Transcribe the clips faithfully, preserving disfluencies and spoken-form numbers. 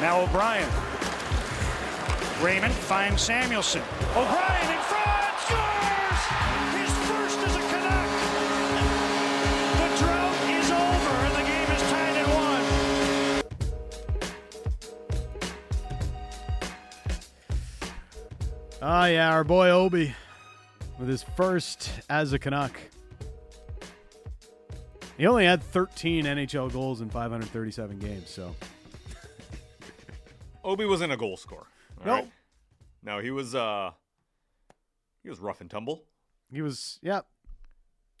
Now O'Brien. Raymond finds Samuelsson. O'Brien in front, scores! His first as a Canuck. The drought is over and the game is tied at one. Ah, oh, yeah, our boy Obi with his first as a Canuck. He only had thirteen N H L goals in five hundred thirty-seven games, so. Obi wasn't a goal scorer. No. Right? No, he was uh he was rough and tumble. He was yeah.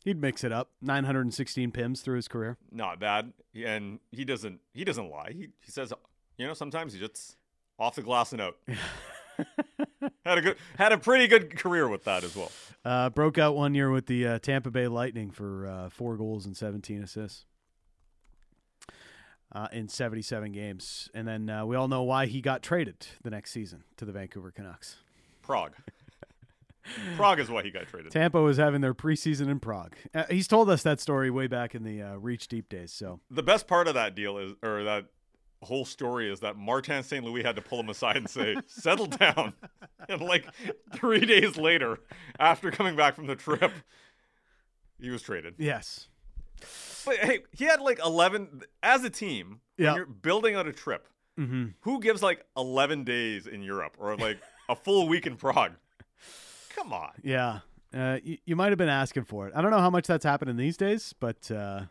He'd mix it up. nine hundred sixteen pims through his career. Not bad. And he doesn't he doesn't lie. He he says, you know, sometimes he just off the glass and out. Had a good had a pretty good career with that as well. Uh, broke out one year with the uh, Tampa Bay Lightning for uh, four goals and seventeen assists. Uh, in seventy-seven games. And then uh, we all know why he got traded the next season to the Vancouver Canucks. Prague. Prague is why he got traded. Tampa was having their preseason in Prague. Uh, he's told us that story way back in the uh, Reach Deep days. So the best part of that deal is, or that whole story is that Martin Saint Louis had to pull him aside and say, settle down. And like three days later, after coming back from the trip, he was traded. Yes. But hey, he had like eleven as a team. Yeah, you're building out a trip. Mm-hmm. Who gives like eleven days in Europe or like a full week in Prague? Come on. Yeah, uh, you, you might have been asking for it. I don't know how much that's happening these days, but uh,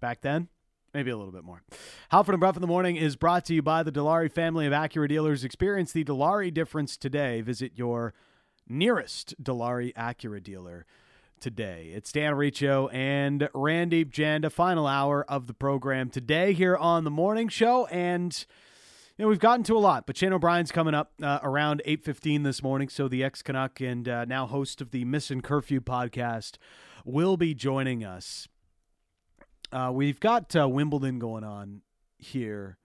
back then, maybe a little bit more. Halford and Brough in the Morning is brought to you by the Dilawri family of Acura dealers. Experience the Dilawri difference today. Visit your nearest Dilawri Acura dealer today. It's Dan Riccio and Randip Janda, final hour of the program today here on The Morning Show. And you know, we've gotten to a lot, but Shane O'Brien's coming up uh, around eight fifteen this morning. So the ex-Canuck and uh, now host of the Missin' Curfew podcast will be joining us. Uh, we've got uh, Wimbledon going on here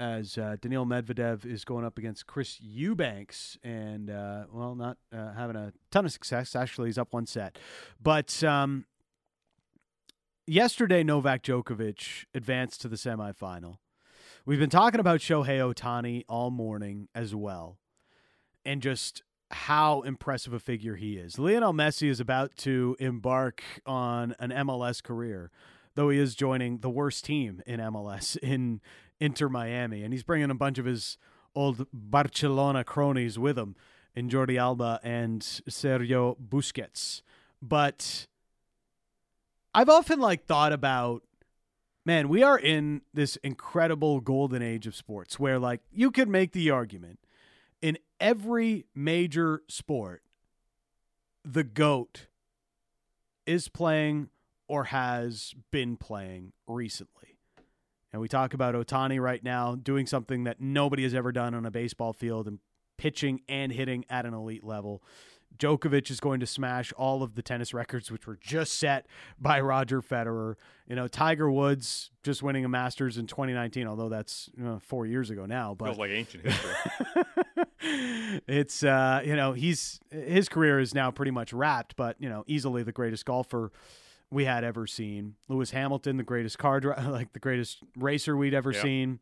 as uh, Daniil Medvedev is going up against Chris Eubanks and, uh, well, not uh, having a ton of success. Actually, he's up one set. But um, yesterday, Novak Djokovic advanced to the semifinal. We've been talking about Shohei Ohtani all morning as well and just how impressive a figure he is. Lionel Messi is about to embark on an M L S career, though he is joining the worst team in M L S in Inter Miami, and he's bringing a bunch of his old Barcelona cronies with him in Jordi Alba and Sergio Busquets. But I've often like thought about, man, we are in this incredible golden age of sports where like you could make the argument in every major sport, the GOAT is playing or has been playing recently. And we talk about Ohtani right now doing something that nobody has ever done on a baseball field and pitching and hitting at an elite level. Djokovic is going to smash all of the tennis records, which were just set by Roger Federer. You know, Tiger Woods just winning a Masters in twenty nineteen, although that's you know, four years ago now. But feels like ancient history. It's, uh, you know, he's his career is now pretty much wrapped, but, you know, easily the greatest golfer we had ever seen. Lewis Hamilton, the greatest car driver, like the greatest racer we'd ever yep. seen.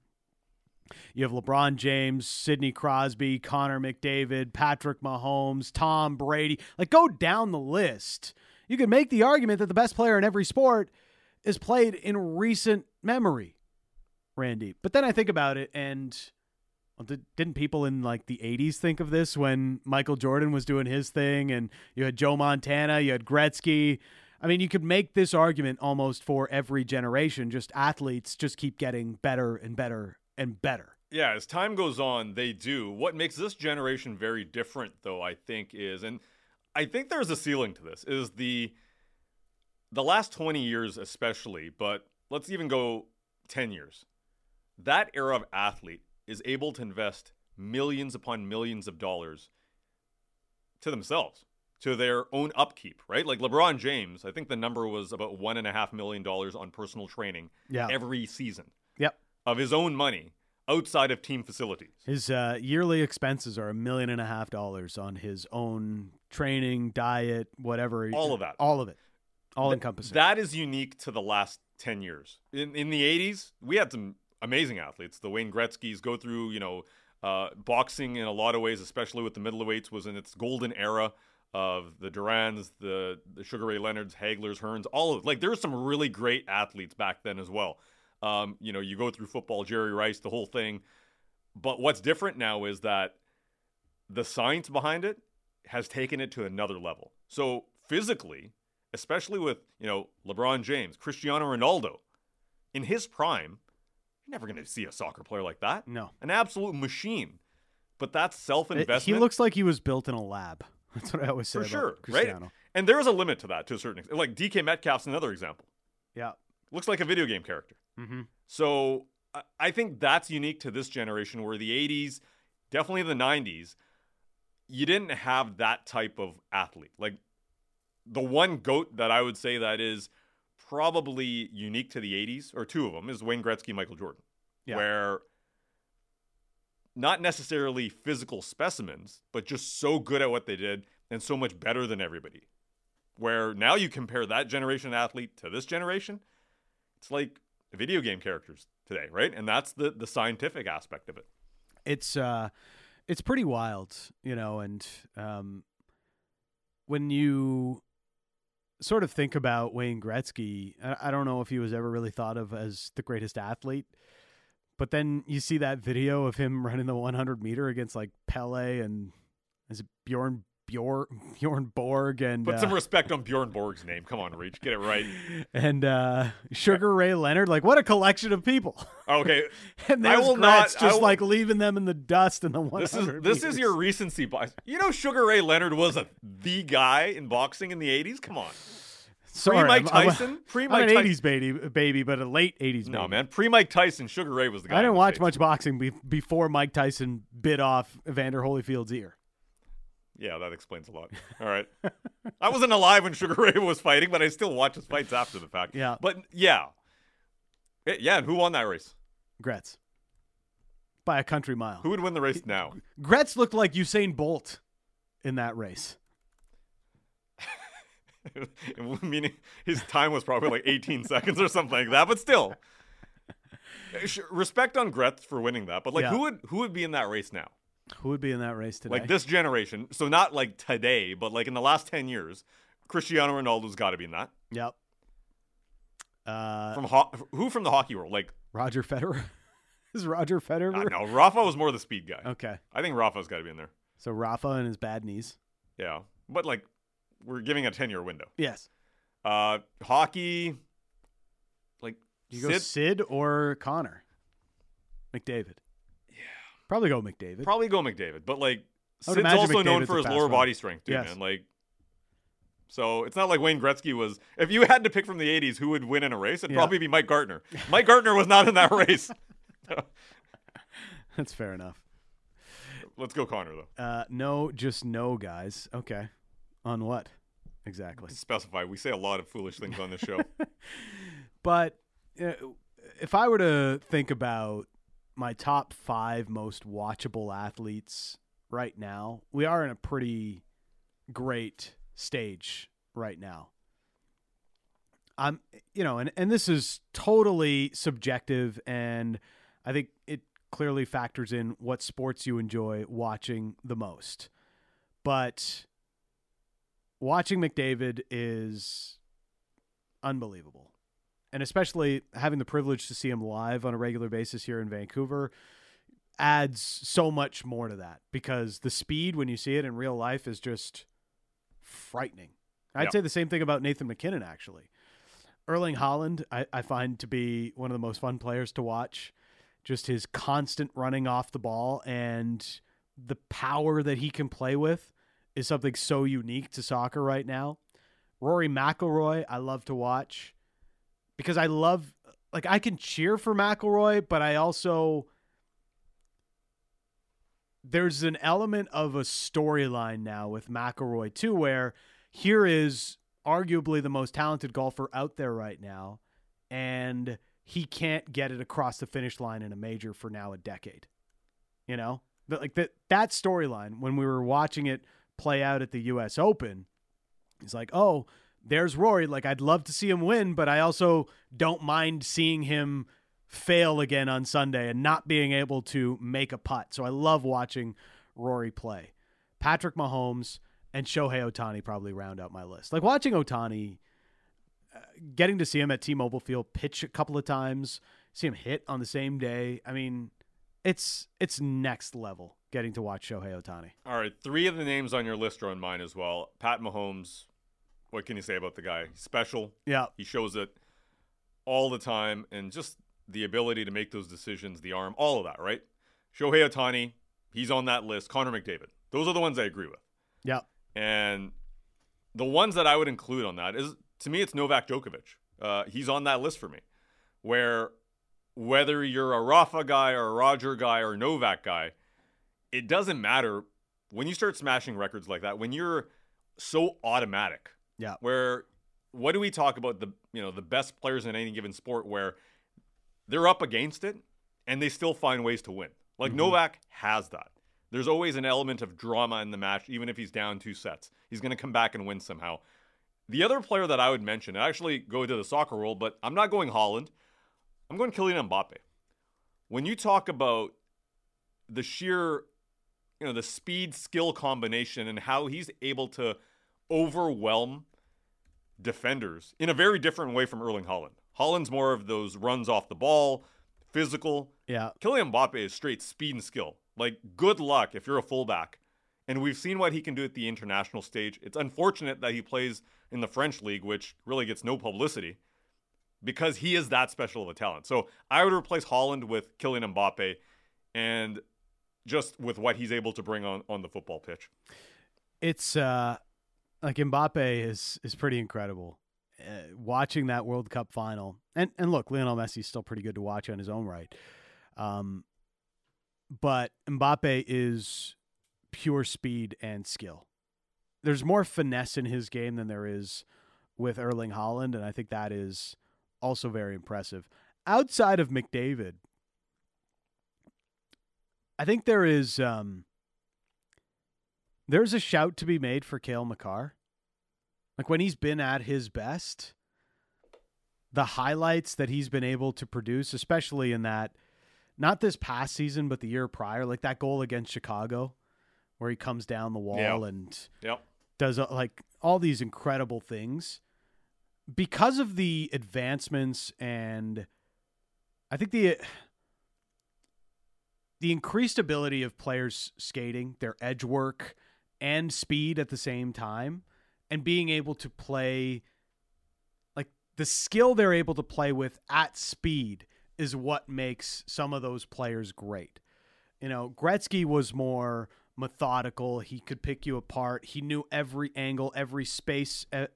You have LeBron James, Sidney Crosby, Connor McDavid, Patrick Mahomes, Tom Brady. Like, go down the list. You could make the argument that the best player in every sport is played in recent memory, Randy. But then I think about it, and well, did, didn't people in like the eighties think of this when Michael Jordan was doing his thing, and you had Joe Montana, you had Gretzky. I mean, you could make this argument almost for every generation. Just athletes just keep getting better and better and better. Yeah, as time goes on, they do. What makes this generation very different, though, I think is, and I think there's a ceiling to this, is the the last twenty years especially, but let's even go ten years. That era of athlete is able to invest millions upon millions of dollars to themselves, to their own upkeep, right? Like LeBron James, I think the number was about one and a half million dollars on personal training yeah. every season yep. of his own money outside of team facilities. His uh, yearly expenses are a million and a half dollars on his own training, diet, whatever. All of that. All of it. All Th- encompassing. That is unique to the last ten years. In, in the eighties, we had some amazing athletes. The Wayne Gretzkys go through, you know, uh, boxing in a lot of ways, especially with the middleweights, was in its golden era of the Durans, the, the Sugar Ray Leonards, Haglers, Hearns, all of it. Like, there were some really great athletes back then as well. Um, you know, you go through football, Jerry Rice, the whole thing. But what's different now is that the science behind it has taken it to another level. So physically, especially with, you know, LeBron James, Cristiano Ronaldo, in his prime, you're never going to see a soccer player like that. No. An absolute machine. But that's self-investment. It, he looks like he was built in a lab. That's what I always say. For sure, Cristiano. Right? And there is a limit to that to a certain extent. Like D K Metcalf's another example. Yeah. Looks like a video game character. Mm-hmm. So I think that's unique to this generation, where the eighties, definitely the nineties, you didn't have that type of athlete. Like, the one GOAT that I would say that is probably unique to the eighties, or two of them, is Wayne Gretzky, Michael Jordan. Yeah. Where not necessarily physical specimens, but just so good at what they did and so much better than everybody. Where now you compare that generation athlete to this generation, it's like video game characters today, right? And that's the the scientific aspect of it. It's uh it's pretty wild, you know, and um when you sort of think about Wayne Gretzky, I don't know if he was ever really thought of as the greatest athlete, but then you see that video of him running the one hundred meter against like Pele and is it Bjorn Bjorn Bjorn Borg, and put some uh, respect on Bjorn Borg's name. Come on, Reach, get it right. And uh, Sugar Ray Leonard, like what a collection of people. Okay, and there's I will not, just I will, like leaving them in the dust in the one hundred. This is this meters. Is your recency bias. You know, Sugar Ray Leonard was a the guy in boxing in the eighties. Come on, sorry, pre Mike Tyson, I'm, pre Mike Tyson, eighties baby, baby, but a late eighties. No, baby. Man, pre Mike Tyson, Sugar Ray was the guy. I didn't watch eighties. Much boxing be- before Mike Tyson bit off Evander Holyfield's ear. Yeah, that explains a lot. All right. I wasn't alive when Sugar Ray was fighting, but I still watch his fights after the fact. Yeah. But, yeah. It, yeah, and who won that race? Gretz. By a country mile. Who would win the race now? Gretz looked like Usain Bolt in that race. Meaning his time was probably like eighteen seconds or something like that, but still. Respect on Gretz for winning that, but, like, yeah. who would who would be in that race now? Who would be in that race today? Like this generation. So not like today, but like in the last ten years, Cristiano Ronaldo's got to be in that. Yep. Uh, from ho- Who from the hockey world? Like Roger Federer? Is Roger Federer? I know. Rafa was more the speed guy. Okay. I think Rafa's got to be in there. So Rafa and his bad knees. Yeah. But like we're giving a ten-year window. Yes. Uh, hockey. Like you Sid? go Sid or Connor McDavid. Probably go McDavid. Probably go McDavid. But, like, Sid's also McDavid's known for his lower one. body strength, dude, yes. man. Like, so it's not like Wayne Gretzky was – if you had to pick from the eighties who would win in a race, it'd yeah. probably be Mike Gartner. Mike Gartner was not in that race. That's fair enough. Let's go Connor, though. Uh, no, just no, guys. Okay. On what? Exactly. Specify. We say a lot of foolish things on this show. But uh, if I were to think about – my top five most watchable athletes right now, we are in a pretty great stage right now. I'm, you know, and, and this is totally subjective, and I think it clearly factors in what sports you enjoy watching the most. But watching McDavid is unbelievable. And especially having the privilege to see him live on a regular basis here in Vancouver adds so much more to that, because the speed when you see it in real life is just frightening. I'd yep. say the same thing about Nathan McKinnon, actually. Erling Haaland, I, I find to be one of the most fun players to watch. Just his constant running off the ball and the power that he can play with is something so unique to soccer right now. Rory McIlroy, I love to watch. Because I love, like, I can cheer for McIlroy, but I also, there's an element of a storyline now with McIlroy, too, where here is arguably the most talented golfer out there right now, and he can't get it across the finish line in a major for now a decade. You know? But like, that, that storyline, when we were watching it play out at the U S Open, it's like, oh, there's Rory. Like, I'd love to see him win, but I also don't mind seeing him fail again on Sunday and not being able to make a putt. So I love watching Rory play. Patrick Mahomes and Shohei Ohtani probably round out my list. Like watching Ohtani, uh, getting to see him at T-Mobile Field pitch a couple of times, see him hit on the same day. I mean, it's it's next level getting to watch Shohei Ohtani. All right, three of the names on your list are on mine as well. Pat Mahomes, what can you say about the guy? He's special. Yeah. He shows it all the time, and just the ability to make those decisions, the arm, all of that, right? Shohei Ohtani, he's on that list. Connor McDavid. Those are the ones I agree with. Yeah. And the ones that I would include on that is, to me, it's Novak Djokovic. Uh, he's on that list for me, where whether you're a Rafa guy or a Roger guy or a Novak guy, it doesn't matter. When you start smashing records like that, when you're so automatic, yeah, where what do we talk about the, you know, the best players in any given sport where they're up against it and they still find ways to win. Like mm-hmm. Novak has that. There's always an element of drama in the match, even if he's down two sets. He's going to come back and win somehow. The other player that I would mention, I actually go to the soccer world, but I'm not going Haaland. I'm going Kylian Mbappe. When you talk about the sheer, you know, the speed-skill combination and how he's able to overwhelm defenders in a very different way from Erling Haaland. Haaland's more of those runs off the ball, physical. Yeah. Kylian Mbappe is straight speed and skill. Like, good luck if you're a fullback. And we've seen what he can do at the international stage. It's unfortunate that he plays in the French league, which really gets no publicity, because he is that special of a talent. So I would replace Haaland with Kylian Mbappe and just with what he's able to bring on, on the football pitch. It's uh, like Mbappe is is pretty incredible. Uh, watching that World Cup final, and, and look, Lionel Messi is still pretty good to watch on his own right. Um, but Mbappe is pure speed and skill. There's more finesse in his game than there is with Erling Haaland, and I think that is also very impressive. Outside of McDavid, I think there is um, there's a shout to be made for Cale Makar. Like when he's been at his best, the highlights that he's been able to produce, especially in that, not this past season, but the year prior, like that goal against Chicago where he comes down the wall yep. and yep. does like all these incredible things because of the advancements. And I think the, the increased ability of players skating, their edge work and speed at the same time, and being able to play, like the skill they're able to play with at speed is what makes some of those players great. You know, Gretzky was more methodical. He could pick you apart. He knew every angle, every space, uh,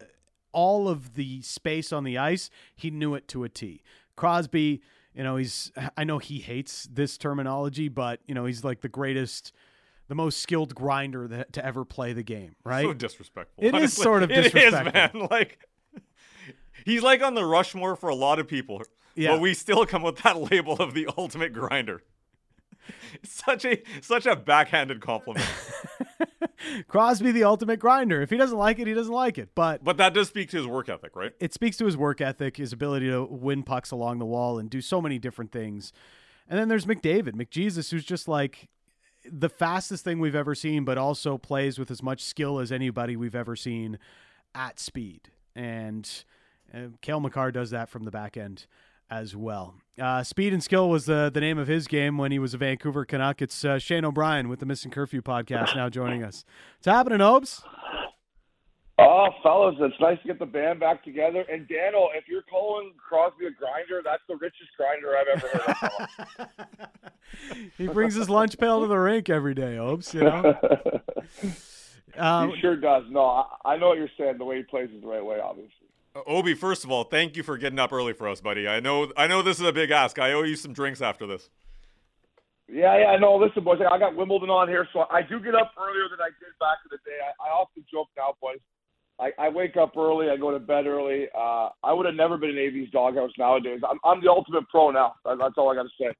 all of the space on the ice. He knew it to a T. Crosby, you know, he's, I know he hates this terminology, but you know, he's like the greatest, the most skilled grinder that, to ever play the game, right? So disrespectful. It honestly is sort of disrespectful. It is, man. Like, he's like on the Rushmore for a lot of people, yeah. but we still come with that label of the ultimate grinder. Such a such a backhanded compliment. Crosby, the ultimate grinder. If he doesn't like it, he doesn't like it. But but that does speak to his work ethic, right? It speaks to his work ethic, his ability to win pucks along the wall and do so many different things. And then there's McDavid, McJesus, who's just like the fastest thing we've ever seen, but also plays with as much skill as anybody we've ever seen at speed. And uh, Cale Makar does that from the back end as well. Uh, speed and skill was the, the name of his game when he was a Vancouver Canuck. It's uh, Shane O'Brien with the Missin' Curfew podcast now joining us. What's happening, Obes? Oh, fellas, it's nice to get the band back together. And, Daniel, if you're calling Crosby a grinder, that's the richest grinder I've ever heard of. He brings his lunch pail to the rink every day, Obes, you know? um, he sure does. No, I, I know what you're saying. The way he plays is the right way, obviously. Uh, Obi, first of all, thank you for getting up early for us, buddy. I know I know this is a big ask. I owe you some drinks after this. Yeah, yeah, no, listen, boys, I got Wimbledon on here, so I do get up earlier than I did back in the day. I, I often joke now, boys. I, I wake up early. I go to bed early. Uh, I would have never been in A V's doghouse nowadays. I'm, I'm the ultimate pro now. That's all I got to say.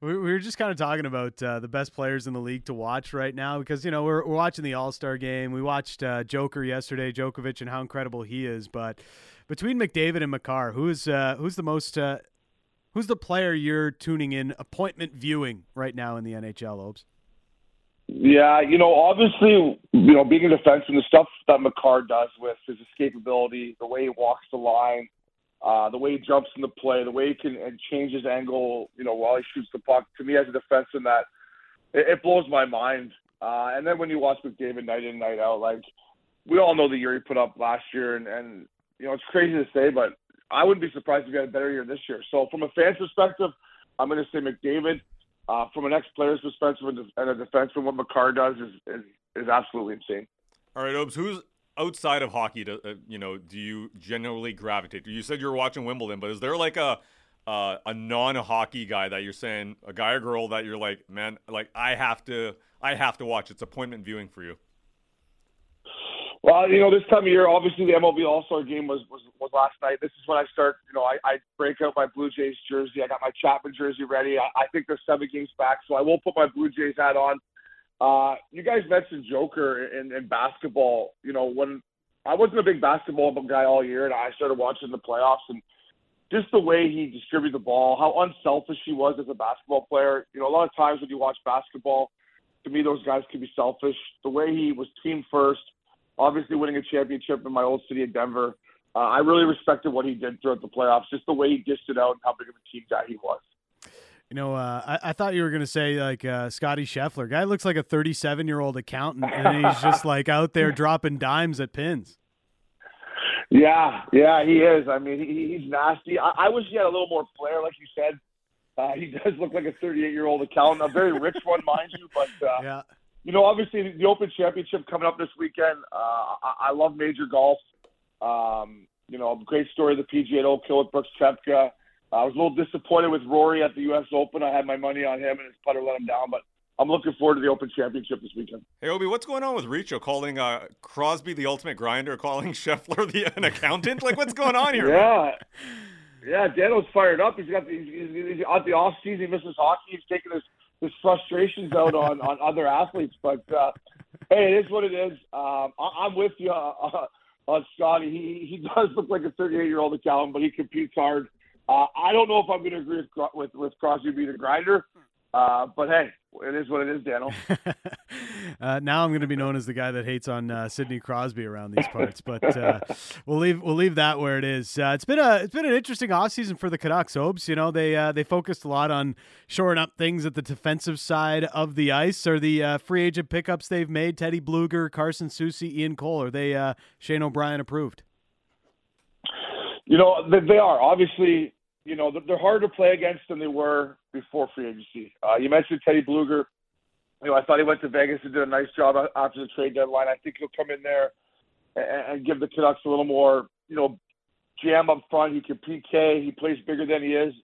We, we were just kind of talking about uh, the best players in the league to watch right now because, you know, we're, we're watching the All-Star game. We watched uh, Joker yesterday, Djokovic, and how incredible he is. But between McDavid and Makar, who's, uh, who's the most uh, Who's the player you're tuning in appointment viewing right now in the N H L, Obes? Yeah, you know, obviously, you know, being a defenseman, the stuff that Makar does with his escapability, the way he walks the line, uh, the way he jumps in the play, the way he can and changes angle, you know, while he shoots the puck. To me, as a defenseman, that it, it blows my mind. Uh, and then when you watch McDavid night in, night out, like we all know the year he put up last year, and, and you know, it's crazy to say, but I wouldn't be surprised if he had a better year this year. So from a fan's perspective, I'm going to say McDavid. Uh, from an ex-player's perspective and a defenseman, what Makar does is, is is absolutely insane. All right, Obes, who's outside of hockey? To, uh, you know, do you generally gravitate? You said you were watching Wimbledon, but is there like a uh, a non-hockey guy that you're saying, a guy or girl that you're like, man, like I have to, I have to watch. It's appointment viewing for you. Well, you know, this time of year, obviously the M L B All-Star Game was, was, was last night. This is when I start, you know, I, I break out my Blue Jays jersey. I got my Chapman jersey ready. I, I think they're seven games back, so I will put my Blue Jays hat on. Uh, you guys mentioned Joker in, in basketball. You know, when I wasn't a big basketball guy all year, and I started watching the playoffs, and just the way he distributed the ball, how unselfish he was as a basketball player. You know, a lot of times when you watch basketball, to me, those guys can be selfish. The way he was team first. Obviously, winning a championship in my old city of Denver. Uh, I really respected what he did throughout the playoffs, just the way he dished it out and how big of a team guy he was. You know, uh, I, I thought you were going to say, like, uh, Scottie Scheffler. Guy looks like a thirty-seven-year-old accountant, and he's just, like, out there dropping dimes at pins. Yeah, yeah, he is. I mean, he, he's nasty. I, I wish he had a little more flair, like you said. Uh, he does look like a thirty-eight-year-old accountant, a very rich one, mind you, but uh, – yeah. You know, obviously, the Open Championship coming up this weekend. Uh, I-, I love major golf. Um, you know, great story of the P G A at Oak Hill with Brooks Koepka. I was a little disappointed with Rory at the U S Open. I had my money on him, and his putter let him down. But I'm looking forward to the Open Championship this weekend. Hey, Obi, what's going on with Richo calling uh, Crosby the ultimate grinder, calling Scheffler the, an accountant? Like, what's going on here? Yeah. Yeah, Dano's fired up. He's got the, he's, he's on the offseason. He misses hockey. He's taking his – his frustrations out on, on other athletes, but uh, hey, it is what it is. Um, I, I'm with you uh, uh, on Scotty. He he does look like a thirty-eight-year-old accountant, but he competes hard. Uh, I don't know if I'm going to agree with with, with Crosby being a grinder, uh, but hey, it is what it is, Daniel. uh, now I'm going to be known as the guy that hates on uh, Sidney Crosby around these parts, but uh, we'll leave we'll leave that where it is. Uh, it's been a it's been an interesting offseason for the Canucks, Obes. You know, they uh, they focused a lot on shoring up things at the defensive side of the ice. Or the uh, free agent pickups they've made, Teddy Bluger, Carson Soucy, Ian Cole, are they uh, Shane O'Brien approved? You know, they are obviously. You know, they're harder to play against than they were before free agency. Uh, you mentioned Teddy Bluger. You know, I thought he went to Vegas and did a nice job after the trade deadline. I think he'll come in there and, and give the Canucks a little more, you know, jam up front. He can P K. He plays bigger than he is.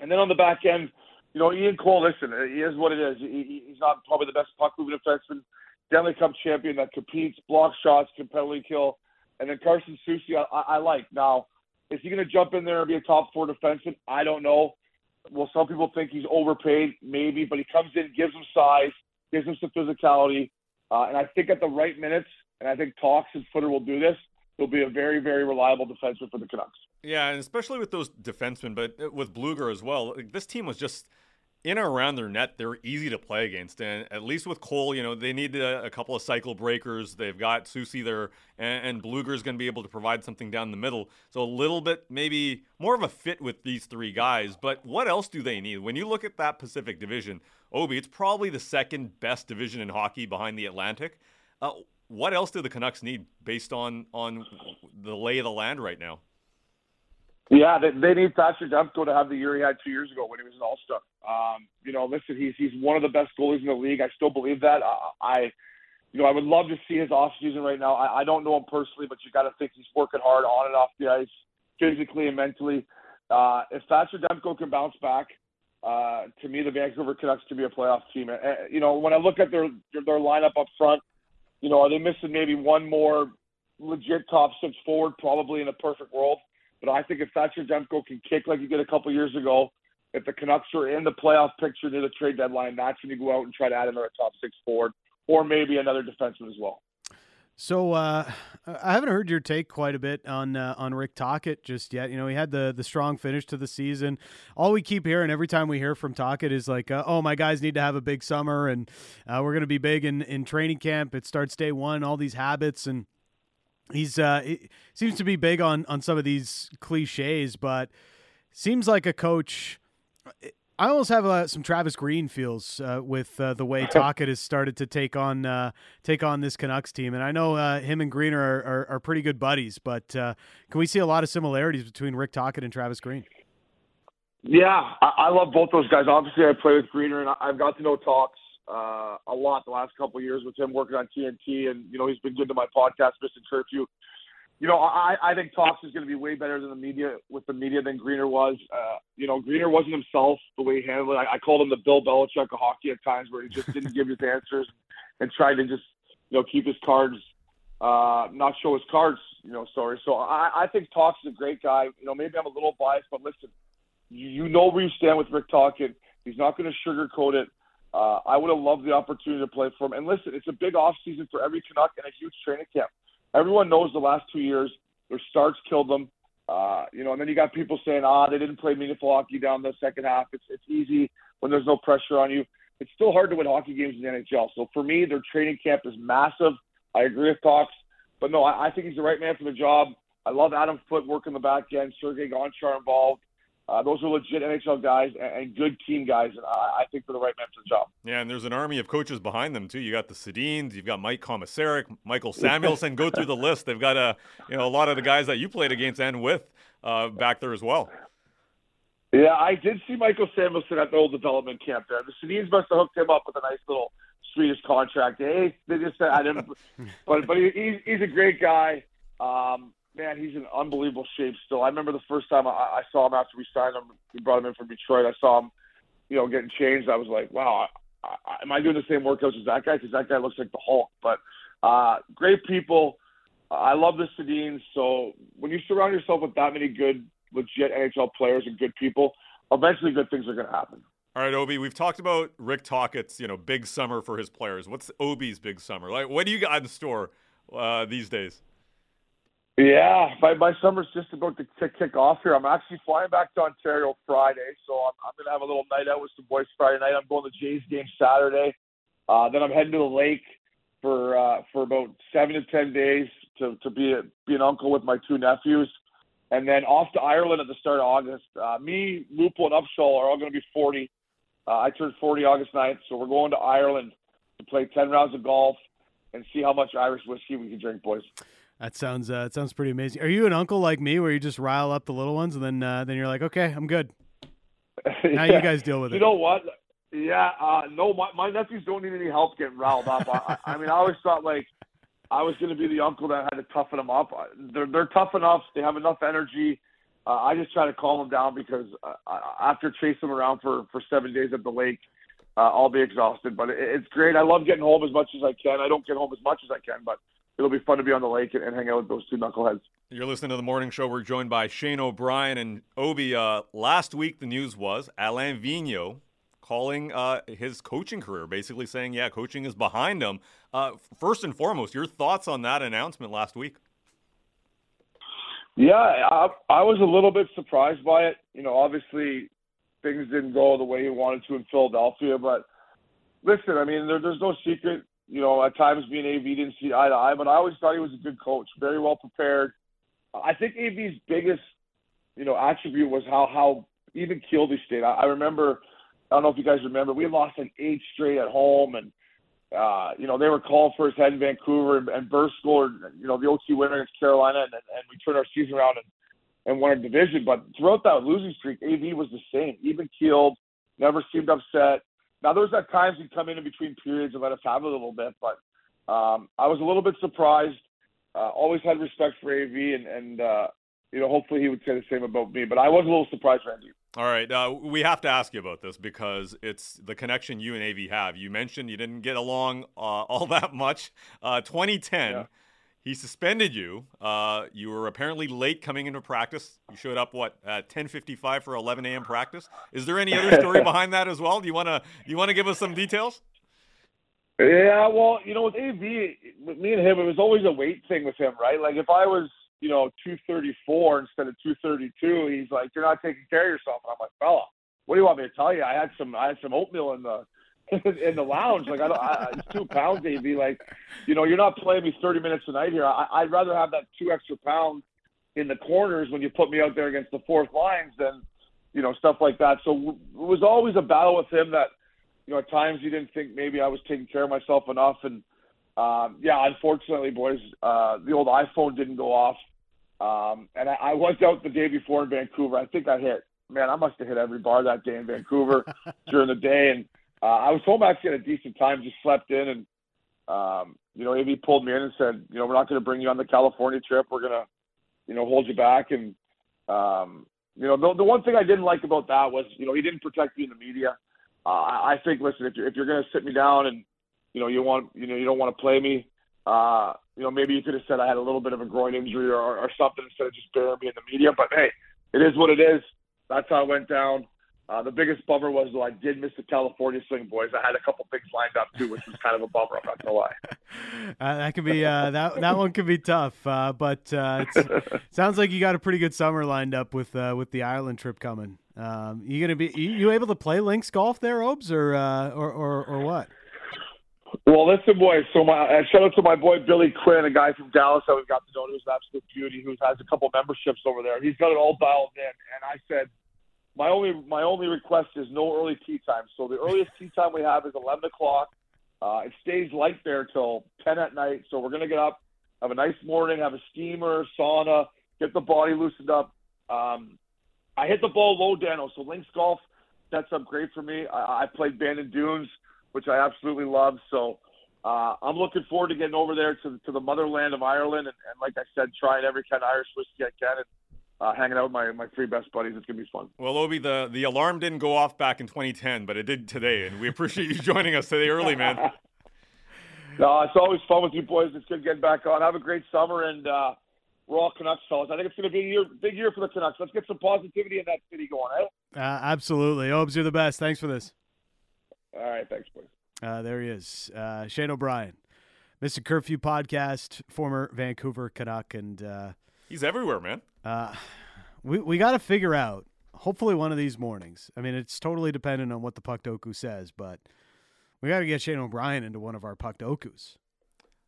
And then on the back end, you know, Ian Cole, listen, he is what it is. He, he's not probably the best puck-moving defenseman. Stanley Cup champion that competes, blocks shots, can penalty kill. And then Carson Soucy, I, I, I like. Now, is he going to jump in there and be a top four defenseman? I don't know. Well, some people think he's overpaid, maybe, but he comes in, gives him size, gives him some physicality, uh, and I think at the right minutes, and I think Talks and Footer will do this, he'll be a very, very reliable defenseman for the Canucks. Yeah, and especially with those defensemen, but with Bluger as well, this team was just in or around their net. They were easy to play against, and at least with Cole, you know, they need a, a couple of cycle breakers. They've got Soucy there, and, and Bluger's going to be able to provide something down the middle. So a little bit maybe more of a fit with these three guys, but what else do they need? When you look at that Pacific Division, Obi, it's probably the second best division in hockey behind the Atlantic. Uh, what else do the Canucks need based on, on the lay of the land right now? Yeah, they, they need Thatcher Demko to have the year he had two years ago when he was an All-Star. Um, you know, listen, he's he's one of the best goalies in the league. I still believe that. I, I you know, I would love to see his offseason right now. I, I don't know him personally, but you got to think he's working hard on and off the ice, physically and mentally. Uh, if Thatcher Demko can bounce back, uh, to me, the Vancouver Canucks could be a playoff team. Uh, you know, when I look at their, their their lineup up front, you know, are they missing maybe one more legit top six forward? Probably in a perfect world. But I think if Thatcher Demko can kick like he did a couple years ago, if the Canucks are in the playoff picture near the trade deadline, that's when you go out and try to add another top six forward or maybe another defenseman as well. So uh, I haven't heard your take quite a bit on uh, on Rick Tocchet just yet. You know, he had the the strong finish to the season. All we keep hearing every time we hear from Tocchet is like, uh, oh, my guys need to have a big summer, and uh, we're going to be big in, in training camp. It starts day one, all these habits. And he's uh, he seems to be big on, on some of these cliches, but seems like a coach – I almost have uh, some Travis Green feels uh, with uh, the way Tocchet has started to take on uh, take on this Canucks team, and I know uh, him and Green are, are are pretty good buddies. But uh, can we see a lot of similarities between Rick Tocchet and Travis Green? Yeah, I, I love both those guys. Obviously, I play with Greener, and I've got to know Tox uh, a lot the last couple of years with him working on T N T, and you know he's been good to my podcast, Missin' Curfew. You know, I, I think Tox is going to be way better than the media with the media than Greener was. Uh, you know, Greener wasn't himself the way he handled it. I, I called him the Bill Belichick of hockey at times, where he just didn't give his answers and tried to just, you know, keep his cards, uh, not show his cards. You know, sorry. So I, I think Tox is a great guy. You know, maybe I'm a little biased, but listen, you, you know where you stand with Rick Tocchet. He's not going to sugarcoat it. Uh, I would have loved the opportunity to play for him. And listen, it's a big off season for every Canuck and a huge training camp. Everyone knows the last two years, their starts killed them. Uh, you know, and then you got people saying, ah, they didn't play meaningful hockey down the second half. It's it's easy when there's no pressure on you. It's still hard to win hockey games in the N H L. So for me, their training camp is massive. I agree with Cox. But no, I, I think he's the right man for the job. I love Adam Foote working the back end, Sergei Gonchar involved. Uh, those are legit N H L guys and good team guys, and I, I think they're the right man for the job. Yeah, and there's an army of coaches behind them too. You got the Sedins, you've got Mike Komisarek, Michael Samuelsson. Go through the list. They've got a you know a lot of the guys that you played against and with uh, back there as well. Yeah, I did see Michael Samuelsson at the old development camp there. The Sedins must have hooked him up with a nice little Swedish contract. Hey, they just said I didn't, but but he's he's a great guy. Um, Man, he's in unbelievable shape still. I remember the first time I, I saw him after we signed him, we brought him in from Detroit. I saw him, you know, getting changed. I was like, wow, I, I, am I doing the same workouts as that guy? Because that guy looks like the Hulk. But uh, great people. Uh, I love the Sedins. So when you surround yourself with that many good, legit N H L players and good people, eventually good things are going to happen. All right, Obi, we've talked about Rick Tocchet's, you know, big summer for his players. What's Obi's big summer? Like, what do you got in store uh, these days? Yeah, my, my summer's just about to, to kick off here. I'm actually flying back to Ontario Friday, so I'm, I'm going to have a little night out with some boys Friday night. I'm going to the Jays game Saturday. Uh, then I'm heading to the lake for uh, for about seven to ten days to, to be, a, be an uncle with my two nephews. And then off to Ireland at the start of August. Uh, me, Lupo, and Upshaw are all going to be forty. Uh, I turned forty August ninth, so we're going to Ireland to play ten rounds of golf and see how much Irish whiskey we can drink, boys. That sounds uh, that sounds pretty amazing. Are you an uncle like me, where you just rile up the little ones and then uh, then you're like, okay, I'm good. Now yeah. You guys deal with you it. You know what? Yeah, uh, no, my, my nephews don't need any help getting riled up. I, I mean, I always thought like I was going to be the uncle that had to toughen them up. They're they're tough enough. They have enough energy. Uh, I just try to calm them down because uh, after chasing them around for, for seven days at the lake, uh, I'll be exhausted. But it, it's great. I love getting home as much as I can. I don't get home as much as I can, but it'll be fun to be on the lake and, and hang out with those two knuckleheads. You're listening to The Morning Show. We're joined by Shane O'Brien and Obi. Uh, last week, the news was Alain Vigneault calling uh, his coaching career, basically saying, yeah, coaching is behind him. Uh, first and foremost, your thoughts on that announcement last week? Yeah, I, I was a little bit surprised by it. You know, obviously things didn't go the way he wanted to in Philadelphia, but listen, I mean, there, there's no secret. You know, at times me and A V didn't see eye to eye, but I always thought he was a good coach, very well prepared. I think A V's biggest, you know, attribute was how how even keeled he stayed. I, I remember, I don't know if you guys remember, we lost an eight straight at home, and uh, you know they were calling for his head in Vancouver, and, and Burr scored, you know, the O T winner against Carolina, and, and we turned our season around and, and won a division. But throughout that losing streak, A V was the same, even keeled, never seemed upset. Now, there was at times he'd come in in between periods and let us have a little bit, but um, I was a little bit surprised. Uh, always had respect for A V, and, and uh, you know, hopefully he would say the same about me, but I was a little surprised, Randy. All right, uh, we have to ask you about this because it's the connection you and A V have. You mentioned you didn't get along uh, all that much. Uh, twenty ten, yeah. He suspended you. Uh, you were apparently late coming into practice. You showed up, what, uh, ten fifty-five for eleven a.m. practice? Is there any other story behind that as well? Do you want to you want to give us some details? Yeah, well, you know, with A V, with me and him, it was always a weight thing with him, right? Like, if I was, you know, two thirty-four instead of two thirty-two, he's like, you're not taking care of yourself. And I'm like, fella, what do you want me to tell you? I had some I had some oatmeal in the in the lounge. Like, I don't, I, it's two pounds, A V. Like, you know, you're not playing me thirty minutes a night here. I, I'd rather have that two extra pounds in the corners when you put me out there against the fourth lines than, you know, stuff like that. So it was always a battle with him that, you know, at times you didn't think maybe I was taking care of myself enough. And, um, yeah, unfortunately, boys, uh, the old iPhone didn't go off. Um, and I, I went out the day before in Vancouver. I think I hit, man, I must have hit every bar that day in Vancouver during the day. And uh, I was home actually at a decent time, just slept in. And, um, you know, A B pulled me in and said, you know, we're not going to bring you on the California trip. We're going to, you know, hold you back. And, um, you know, the, the one thing I didn't like about that was, you know, he didn't protect me in the media. Uh, I think, listen, if you're, if you're going to sit me down and, you know, you want, you know, you don't want to play me, uh, you know, maybe you could have said I had a little bit of a groin injury or, or something instead of just burying me in the media. But, hey, it is what it is. That's how it went down. Uh, the biggest bummer was, though, I did miss the California swing, boys. I had a couple things lined up, too, which was kind of a bummer. I'm not going to lie. Uh, that could be uh, that that one could be tough. Uh, but uh, it's, sounds like you got a pretty good summer lined up with uh, with the island trip coming. Um, you gonna be you, you able to play links golf there, Obes, or, uh, or or or what? Well, listen, boys. So my uh, shout out to my boy Billy Quinn, a guy from Dallas that we've got to know, who's an absolute beauty, who has a couple memberships over there. He's got it all dialed in, and I said, my only my only request is no early tee time. So the earliest tee time we have is eleven o'clock. Uh, it stays light there till ten at night. So we're gonna get up, have a nice morning, have a steamer, sauna, get the body loosened up. Um, I hit the ball low, Dano. So links golf sets up great for me. I, I played Bandon Dunes, which I absolutely love. So uh, I'm looking forward to getting over there to to the motherland of Ireland, and, and like I said, trying every kind of Irish whiskey I can. And, Uh, hanging out with my, my three best buddies. It's going to be fun. Well, Obi, the, the alarm didn't go off back in twenty ten, but it did today, and we appreciate you joining us today early, man. No, it's always fun with you boys. It's good getting back on. Have a great summer, and uh, we're all Canucks fellas. I think it's going to be a year, big year for the Canucks. Let's get some positivity in that city going, eh? Uh, absolutely. Obes, you're the best. Thanks for this. All right, thanks, boys. Uh, there he is, uh, Shane O'Brien. Missin' Curfew podcast, former Vancouver Canuck, and uh, he's everywhere, man. Uh, we we got to figure out, hopefully one of these mornings. I mean, it's totally dependent on what the Puckdoku says, but we got to get Shane O'Brien into one of our Puckdokus.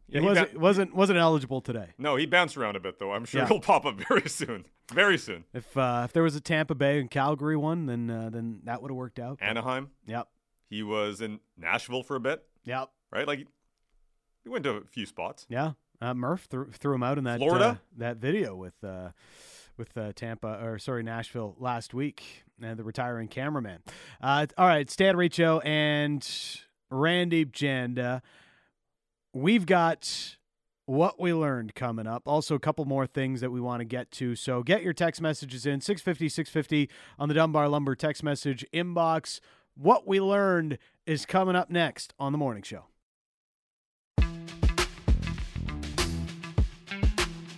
Yeah, he, he wasn't, ba- wasn't, wasn't eligible today. No, he bounced around a bit, though. I'm sure yeah. he'll pop up very soon. Very soon. If uh, if there was a Tampa Bay and Calgary one, then uh, then that would have worked out. Anaheim. Yep. He was in Nashville for a bit. Yep. Right? Like, he went to a few spots. Yeah. Uh, Murph th- threw him out in that uh, that video with uh, with uh, Tampa or sorry Nashville last week, and the retiring cameraman. Uh, all right, Stan Riccio and Randip Janda. We've got what we learned coming up. Also, a couple more things that we want to get to. So get your text messages in six fifty, six fifty on the Dunbar Lumber text message inbox. What we learned is coming up next on the morning show.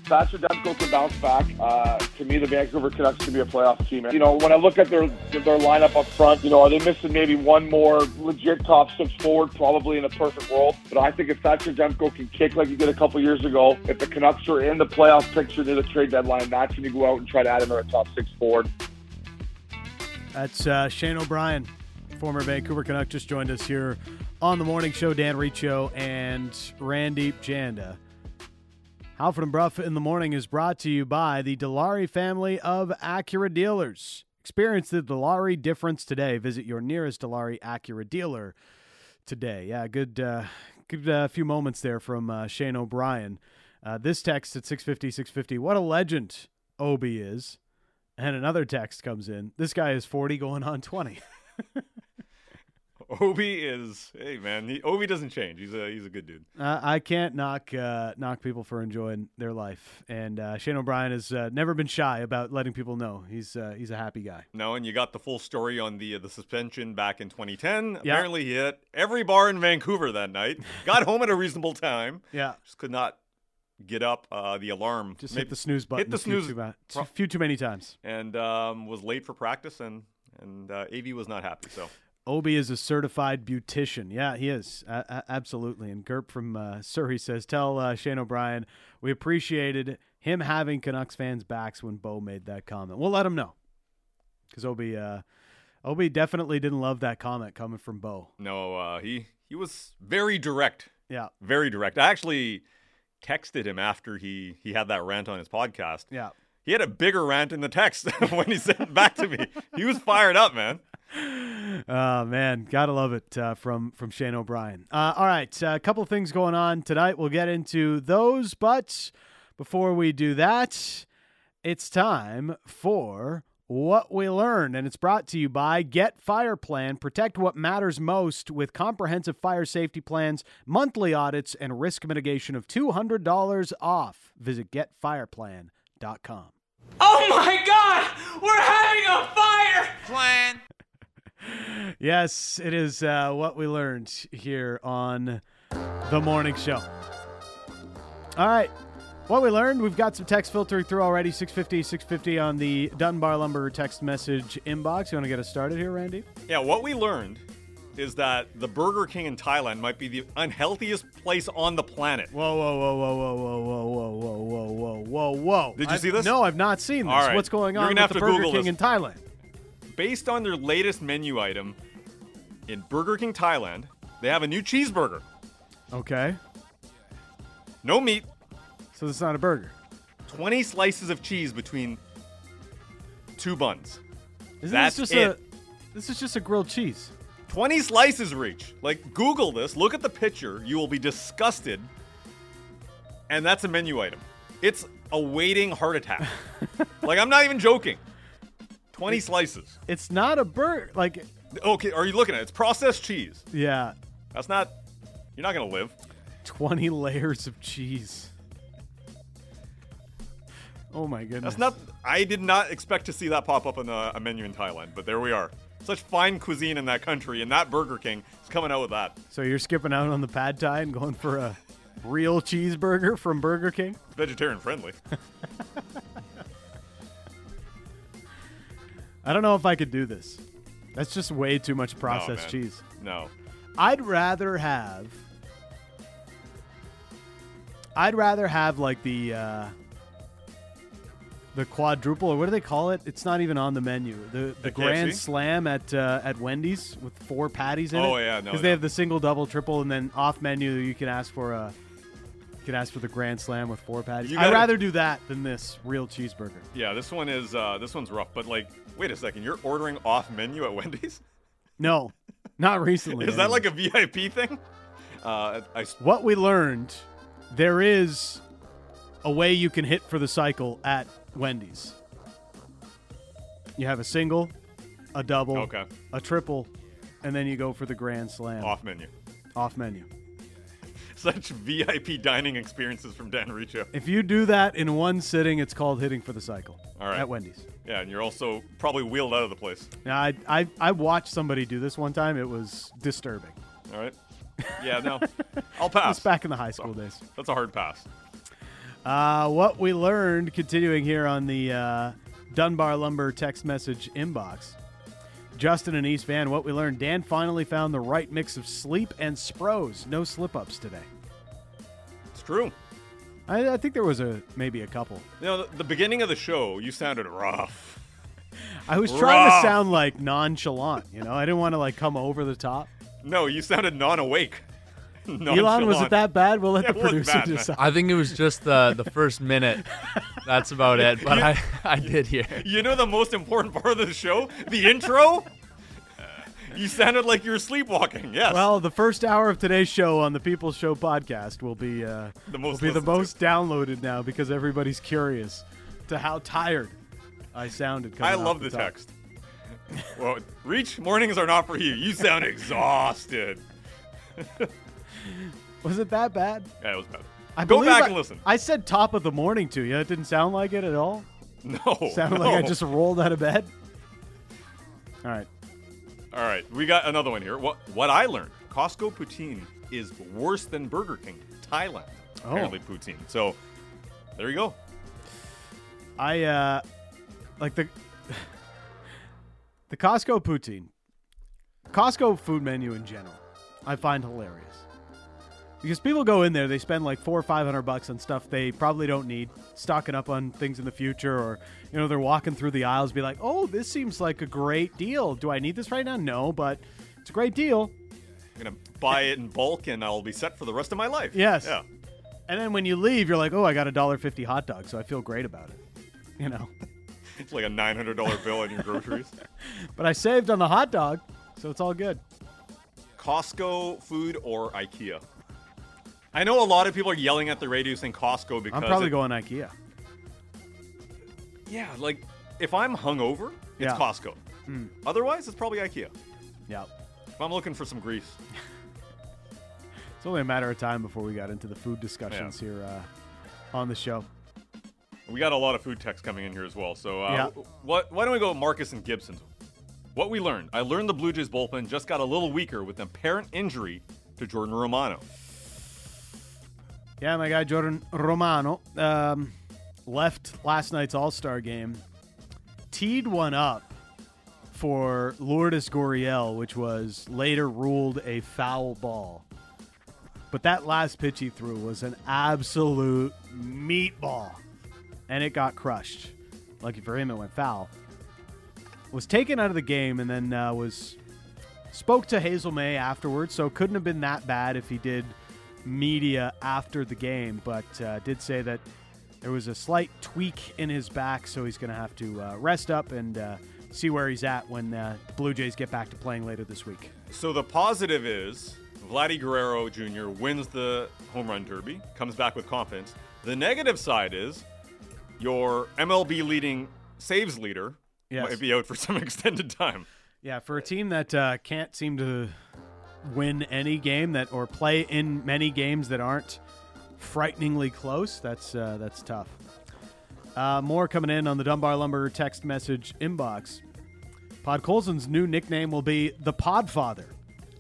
Thatcher Demko can bounce back. Uh, to me, the Vancouver Canucks could be a playoff team. You know, when I look at their their lineup up front, you know, are they missing maybe one more legit top six forward? Probably in a perfect world. But I think if Thatcher Demko can kick like he did a couple years ago, if the Canucks are in the playoff picture near the trade deadline, that's when you go out and try to add another top six forward. That's uh, Shane O'Brien, former Vancouver Canuck, just joined us here on the morning show. Dan Riccio and Randip Janda. Halford and Brough in the Morning is brought to you by the Dilawri family of Acura dealers. Experience the Dilawri difference today. Visit your nearest Dilawri Acura dealer today. Yeah, good uh, good uh, few moments there from uh, Shane O'Brien. Uh, this text at six fifty, six fifty, what a legend Obi is. And another text comes in. This guy is forty going on twenty. Obi is, hey man, he, Obi doesn't change. He's a he's a good dude. Uh, I can't knock uh, knock people for enjoying their life, and uh, Shane O'Brien has uh, never been shy about letting people know he's uh, he's a happy guy. No, and you got the full story on the uh, the suspension back in twenty ten. Yeah. Apparently, he hit every bar in Vancouver that night. Got home at a reasonable time. Yeah, just could not get up. Uh, the alarm just Maybe, hit the snooze button. Hit the snooze button a few too many times, and um, was late for practice, and and uh, A V was not happy. So. Obi is a certified beautician. Yeah, he is. Uh, absolutely. And Gerp from uh, Surrey says, tell uh, Shane O'Brien we appreciated him having Canucks fans' backs when Bo made that comment. We'll let him know. Because Obi, uh, Obi definitely didn't love that comment coming from Bo. No, uh, he, he was very direct. Yeah. Very direct. I actually texted him after he, he had that rant on his podcast. Yeah. He had a bigger rant in the text when he sent it back to me. He was fired up, man. Oh, man. Gotta love it uh, from, from Shane O'Brien. Uh, all right. A uh, couple of things going on tonight. We'll get into those. But before we do that, it's time for What We Learned. And it's brought to you by Get Fire Plan. Protect what matters most with comprehensive fire safety plans, monthly audits, and risk mitigation of two hundred dollars off. Visit get fire plan dot com. Oh, my God. We're having a fire plan. Yes, it is uh, what we learned here on The Morning Show. All right. What we learned, we've got some text filtering through already, six fifty, six fifty on the Dunbar Lumber text message inbox. You want to get us started here, Randy? Yeah, what we learned is that the Burger King in Thailand might be the unhealthiest place on the planet. Whoa, whoa, whoa, whoa, whoa, whoa, whoa, whoa, whoa, whoa, whoa, whoa. Did you I've, see this? No, I've not seen this. Right. What's going on with the Burger King this. in Thailand? Based on their latest menu item, in Burger King Thailand, they have a new cheeseburger. Okay. No meat. So this is not a burger. twenty slices of cheese between two buns. Isn't That's this just it. a This is just a grilled cheese. twenty slices, Reach. Like, Google this. Look at the picture. You will be disgusted. And that's a menu item. It's a waiting heart attack. Like, I'm not even joking. twenty it's, slices. It's not a burger. Like, okay, are you looking at it? It's processed cheese. Yeah. That's not... You're not going to live. twenty layers of cheese. Oh, my goodness. That's not... I did not expect to see that pop up on a, a menu in Thailand, but there we are. Such fine cuisine in that country, and that Burger King is coming out with that. So you're skipping out on the pad thai and going for a real cheeseburger from Burger King? It's vegetarian friendly. I don't know if I could do this. That's just way too much processed no, cheese. No. I'd rather have... I'd rather have, like, the... Uh, The quadruple, or what do they call it? It's not even on the menu. The the, the Grand Slam at uh, at Wendy's with four patties in oh, it. Oh yeah, no. Because no. they have the single, double, triple, and then off menu you can ask for a you can ask for the Grand Slam with four patties. Gotta, I'd rather do that than this real cheeseburger. Yeah, this one is uh, this one's rough. But like, wait a second, you're ordering off menu at Wendy's? No, not recently. Is anyway. that like a V I P thing? Uh, I, I, what we learned, there is a way you can hit for the cycle at Wendy's. You have a single, a double, okay. a triple, and then you go for the grand slam. Off menu. Off menu. Such V I P dining experiences from Dan Riccio. If you do that in one sitting, it's called hitting for the cycle. All right. At Wendy's. Yeah, and you're also probably wheeled out of the place. Now, I I, I watched somebody do this one time. It was disturbing. All right. Yeah, no. I'll pass. It's back in the high school so, days. That's a hard pass. Uh, what we learned, continuing here on the uh, Dunbar Lumber text message inbox. Justin and East Van, what we learned, Dan finally found the right mix of sleep and Spros. No slip-ups today. It's true. I, I think there was a maybe a couple. You know, the, the beginning of the show, you sounded rough. I was rough. trying to sound, like, nonchalant, you know? I didn't want to, like, come over the top. No, you sounded non-awake. Nonchalant. Elon, was it that bad? We'll let yeah, the producer bad, decide. I think it was just the, the first minute. That's about it. But you, I, I did hear. You know the most important part of the show? The intro? You sounded like you were sleepwalking, yes. Well, the first hour of today's show on the People's Show podcast will be, uh, the, most will be the most downloaded now because everybody's curious to how tired I sounded. I love the, the text. Well, Reach, mornings are not for you. You sound exhausted. Was it that bad? Yeah, it was bad. I Go back I, and listen. I said top of the morning to you. It didn't sound like it at all. No. It sounded no. like I just rolled out of bed. All right. All right. We got another one here. What what I learned, Costco poutine is worse than Burger King. Thailand, oh. apparently, poutine. So there you go. I, uh, like the, the Costco poutine. Costco food menu in general, I find hilarious. Because people go in there, they spend like four or five hundred bucks on stuff they probably don't need, stocking up on things in the future, or you know, they're walking through the aisles, be like, oh, this seems like a great deal. Do I need this right now? No, but it's a great deal. I'm gonna buy it in bulk and I'll be set for the rest of my life. Yes. Yeah. And then when you leave, you're like, oh, I got a dollar fifty hot dog, so I feel great about it. You know. It's like a nine hundred dollar bill on your groceries. But I saved on the hot dog, so it's all good. Costco food or IKEA? I know a lot of people are yelling at the radio saying Costco because... I'm probably it, going IKEA. Yeah, like, if I'm hungover, it's yeah. Costco. Mm. Otherwise, it's probably IKEA. Yeah. If I'm looking for some grease. It's only a matter of time before we got into the food discussions yeah. here uh, on the show. We got a lot of food texts coming in here as well. So uh, yeah. what, why don't we go with Marcus and Gibson? What we learned. I learned the Blue Jays bullpen just got a little weaker with an apparent injury to Jordan Romano. Yeah, my guy Jordan Romano um, left last night's All-Star game, teed one up for Lourdes Gurriel, which was later ruled a foul ball. But that last pitch he threw was an absolute meatball, and it got crushed. Lucky for him, it went foul. Was taken out of the game and then uh, was spoke to Hazel May afterwards, so couldn't have been that bad if he did media after the game, but uh, did say that there was a slight tweak in his back, so he's going to have to uh, rest up and uh, see where he's at when uh, the Blue Jays get back to playing later this week. So the positive is Vladdy Guerrero Junior wins the home run derby, comes back with confidence. The negative side is your M L B leading saves leader yes. might be out for some extended time. Yeah, for a team that uh, can't seem to win any game that or play in many games that aren't frighteningly close, that's uh, that's tough. Uh, more coming in on the Dunbar Lumber text message inbox. Pod Colson's new nickname will be the Podfather.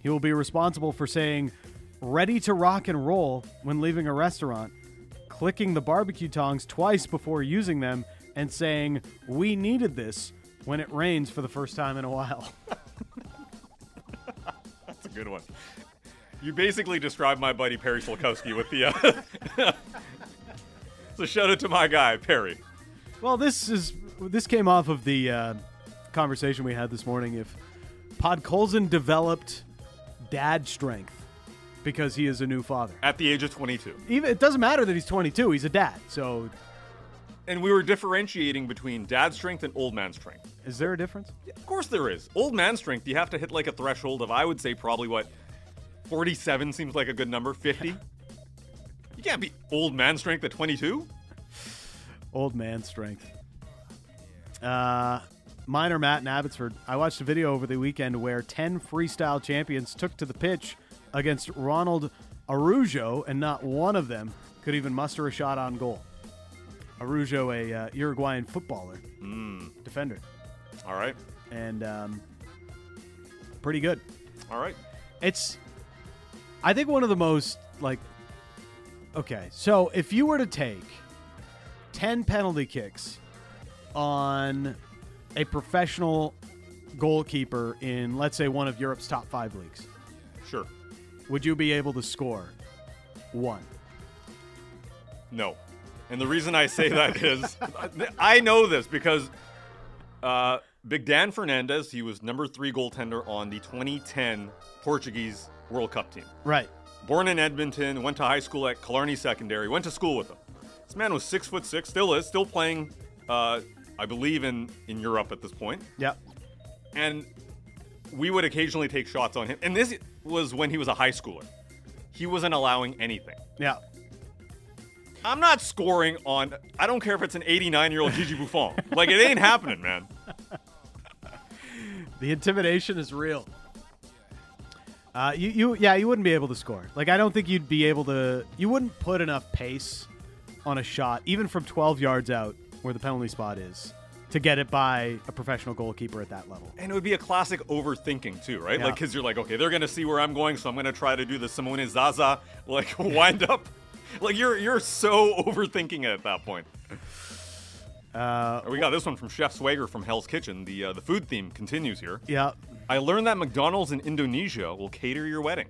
He will be responsible for saying ready to rock and roll when leaving a restaurant, clicking the barbecue tongs twice before using them, and saying we needed this when it rains for the first time in a while. Good one. You basically described my buddy Perry Slukowski with the uh, so shout out to my guy Perry. Well, this is this came off of the uh, conversation we had this morning. If Pod Colson developed dad strength because he is a new father at the age of twenty-two, even it doesn't matter that he's twenty-two; he's a dad. So, and we were differentiating between dad strength and old man strength. Is there a difference? Yeah, of course there is. Old man strength, you have to hit like a threshold of, I would say, probably what, forty-seven seems like a good number, fifty? Yeah. You can't be old man strength at twenty-two. Old man strength. Uh, mine are Matt in Abbotsford. I watched a video over the weekend where ten freestyle champions took to the pitch against Ronald Araujo, and not one of them could even muster a shot on goal. Araujo, a uh, Uruguayan footballer, mm. defender. All right. And um, pretty good. All right. It's, I think, one of the most, like, okay, so if you were to take ten penalty kicks on a professional goalkeeper in, let's say, one of Europe's top five leagues. Sure. Would you be able to score one? No. And the reason I say that is I know this because uh, Big Dan Fernandez, he was number three goaltender on the twenty ten Portuguese World Cup team. Right. Born in Edmonton, went to high school at Killarney Secondary, went to school with him. This man was six foot six, still is, still playing, uh, I believe, in, in Europe at this point. Yeah. And we would occasionally take shots on him. And this was when he was a high schooler. He wasn't allowing anything. Yeah. I'm not scoring on, I don't care if it's an eighty-nine-year-old Gigi Buffon. Like, it ain't happening, man. The intimidation is real. Uh, you, you, yeah, you wouldn't be able to score. Like, I don't think you'd be able to, you wouldn't put enough pace on a shot, even from twelve yards out where the penalty spot is, to get it by a professional goalkeeper at that level. And it would be a classic overthinking too, right? Yeah. Like, because you're like, okay, they're going to see where I'm going, so I'm going to try to do the Simone Zaza, like, wind up. Like, you're you're so overthinking it at that point. Uh, we got this one from Chef Swager from Hell's Kitchen. The uh, the food theme continues here. Yeah. I learned that McDonald's in Indonesia will cater your wedding.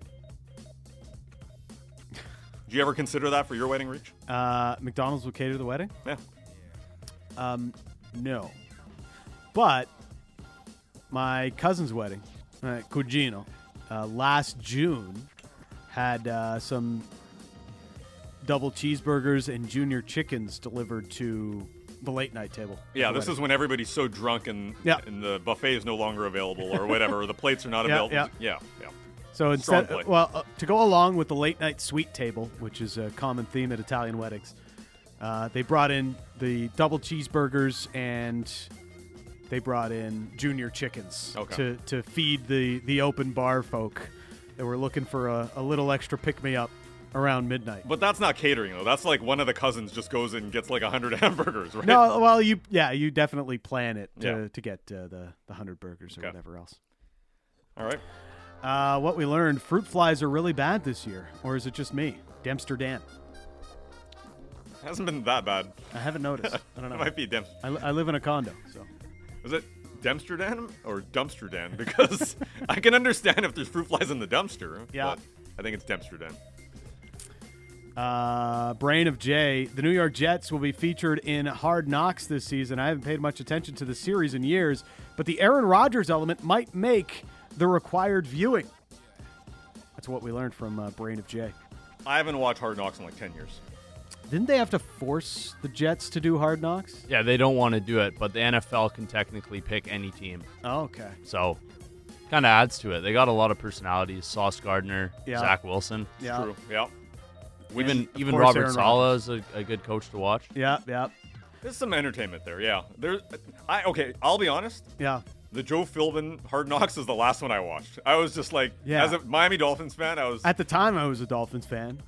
Did you ever consider that for your wedding, Rich? Uh, McDonald's will cater the wedding? Yeah. Um, no. But my cousin's wedding, uh, Cugino, uh, last June had uh, some double cheeseburgers and junior chickens delivered to the late night table. Yeah, this wedding is when everybody's so drunk and, yeah. and the buffet is no longer available or whatever, or the plates are not yeah, available. Yeah, yeah. yeah. So instead, well, uh, to go along with the late night sweet table, which is a common theme at Italian weddings, uh, they brought in the double cheeseburgers and they brought in junior chickens okay. to, to feed the, the open bar folk that were looking for a, a little extra pick-me-up around midnight. But that's not catering, though. That's like one of the cousins just goes and gets like one hundred hamburgers, right? No, well, you yeah, you definitely plan it to, yeah. to get uh, the, the one hundred burgers or okay. whatever else. All right. Uh, what we learned, fruit flies are really bad this year. Or is it just me? Dempster Dan. Hasn't been that bad. I haven't noticed. I don't know. It might be Dempster. I, li- I live in a condo, so. Is it Dempster Dan or Dumpster Dan? Because I can understand if there's fruit flies in the dumpster. Yeah. But I think it's Dempster Dan. Uh, Brain of Jay. The New York Jets will be featured in Hard Knocks this season. I haven't paid much attention to the series in years, but the Aaron Rodgers element might make the required viewing. That's what we learned from uh, Brain of Jay. I haven't watched Hard Knocks in like ten years. Didn't they have to force the Jets to do Hard Knocks? Yeah, they don't want to do it, but the N F L can technically pick any team. Oh, okay. So, kind of adds to it. They got a lot of personalities. Sauce Gardner, yeah. Zach Wilson. Yeah. True. Yeah. We've been, even even Robert Saleh is a, a good coach to watch. Yeah, yeah. There's some entertainment there, yeah. There's, I okay, I'll be honest. Yeah. The Joe Philbin Hard Knocks is the last one I watched. I was just like, yeah. as a Miami Dolphins fan, I was... At the time, I was a Dolphins fan.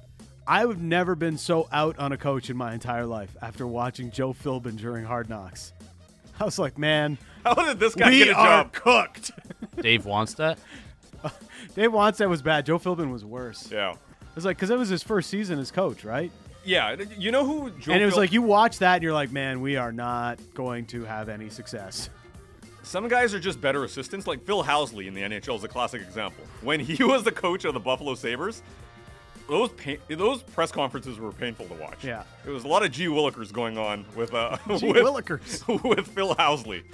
I have never been so out on a coach in my entire life after watching Joe Philbin during Hard Knocks. I was like, man, how did this guy get a job? We are cooked. Dave Wanstead? Dave Wanstead was bad. Joe Philbin was worse. Yeah. It was like, because it was his first season as coach, right? Yeah. You know who Joe And it was Phil- like, you watch that and you're like, man, we are not going to have any success. Some guys are just better assistants. Like Phil Housley in the N H L is a classic example. When he was the coach of the Buffalo Sabres, those pain- those press conferences were painful to watch. Yeah. It was a lot of G. Willikers going on with, uh, G. with, Willikers. with Phil Housley.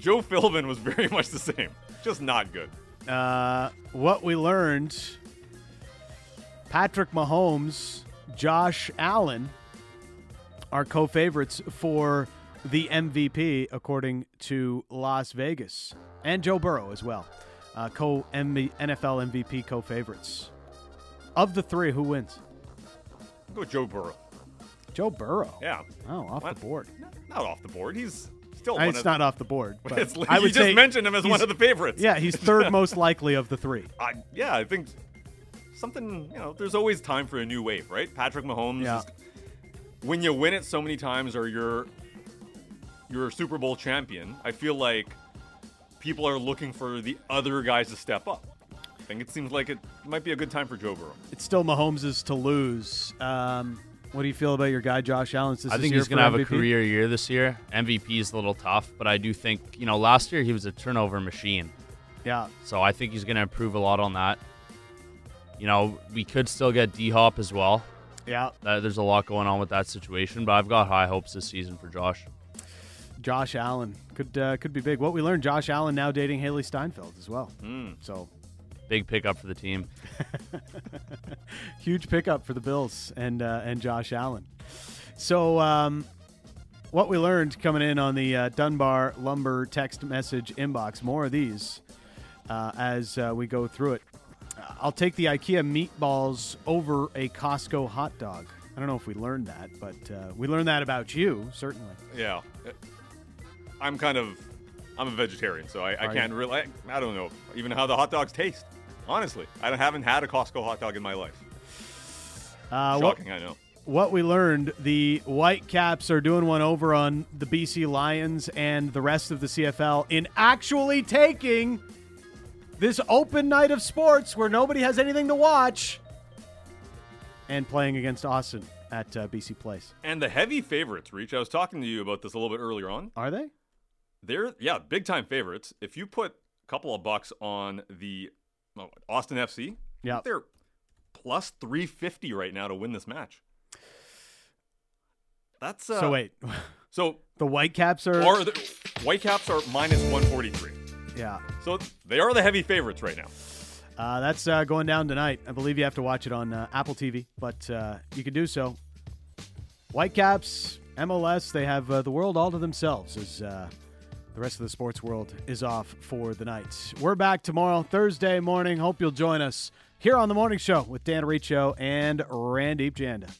Joe Philbin was very much the same. Just not good. Uh, what we learned... Patrick Mahomes, Josh Allen are co-favorites for the M V P, according to Las Vegas. And Joe Burrow as well. Uh, co N F L M V P co-favorites. Of the three, who wins? I'll go with Joe Burrow. Joe Burrow? Yeah. Oh, off what? the board. Not off the board. He's still I mean, one It's of not the... off the board. But it's, I would you just mentioned him as one of the favorites. Yeah, he's third most likely of the three. I, yeah, I think... Something, you know, there's always time for a new wave, right? Patrick Mahomes. Yeah. Is, when you win it so many times or you're, you're a Super Bowl champion, I feel like people are looking for the other guys to step up. I think it seems like it might be a good time for Joe Burrow. It's still Mahomes's to lose. Um, what do you feel about your guy, Josh Allen? I think he's going to have M V P? A career year this year. M V P is a little tough, but I do think, you know, last year he was a turnover machine. Yeah. So I think he's going to improve a lot on that. You know, we could still get D-Hop as well. Yeah. Uh, there's a lot going on with that situation, but I've got high hopes this season for Josh. Josh Allen could uh, could be big. What we learned, Josh Allen now dating Haley Steinfeld as well. Mm. So big pickup for the team. Huge pickup for the Bills and uh, and Josh Allen. So um, what we learned coming in on the uh, Dunbar Lumber text message inbox, more of these uh, as uh, we go through it. I'll take the IKEA meatballs over a Costco hot dog. I don't know if we learned that, but uh, we learned that about you, certainly. Yeah. I'm kind of, I'm a vegetarian, so I, I can't really, I, I don't know even how the hot dogs taste. Honestly, I haven't had a Costco hot dog in my life. Uh, Shocking, what, I know. What we learned, the Whitecaps are doing one over on the B C Lions and the rest of the C F L in actually taking... This open night of sports where nobody has anything to watch and playing against Austin at uh, B C Place. And the heavy favorites, Reach. I was talking to you about this a little bit earlier on. Are they? They're, yeah, big-time favorites. If you put couple of bucks on the oh, Austin F C. Yeah, they're plus three fifty right now to win this match. That's uh, so wait. So the Whitecaps are or the Whitecaps are minus one forty three. Yeah. So they are the heavy favorites right now. Uh, that's uh, going down tonight. I believe you have to watch it on uh, Apple T V, but uh, you can do so. Whitecaps, M L S, they have uh, the world all to themselves as uh, the rest of the sports world is off for the night. We're back tomorrow, Thursday morning. Hope you'll join us here on The Morning Show with Dan Riccio and Randip Janda.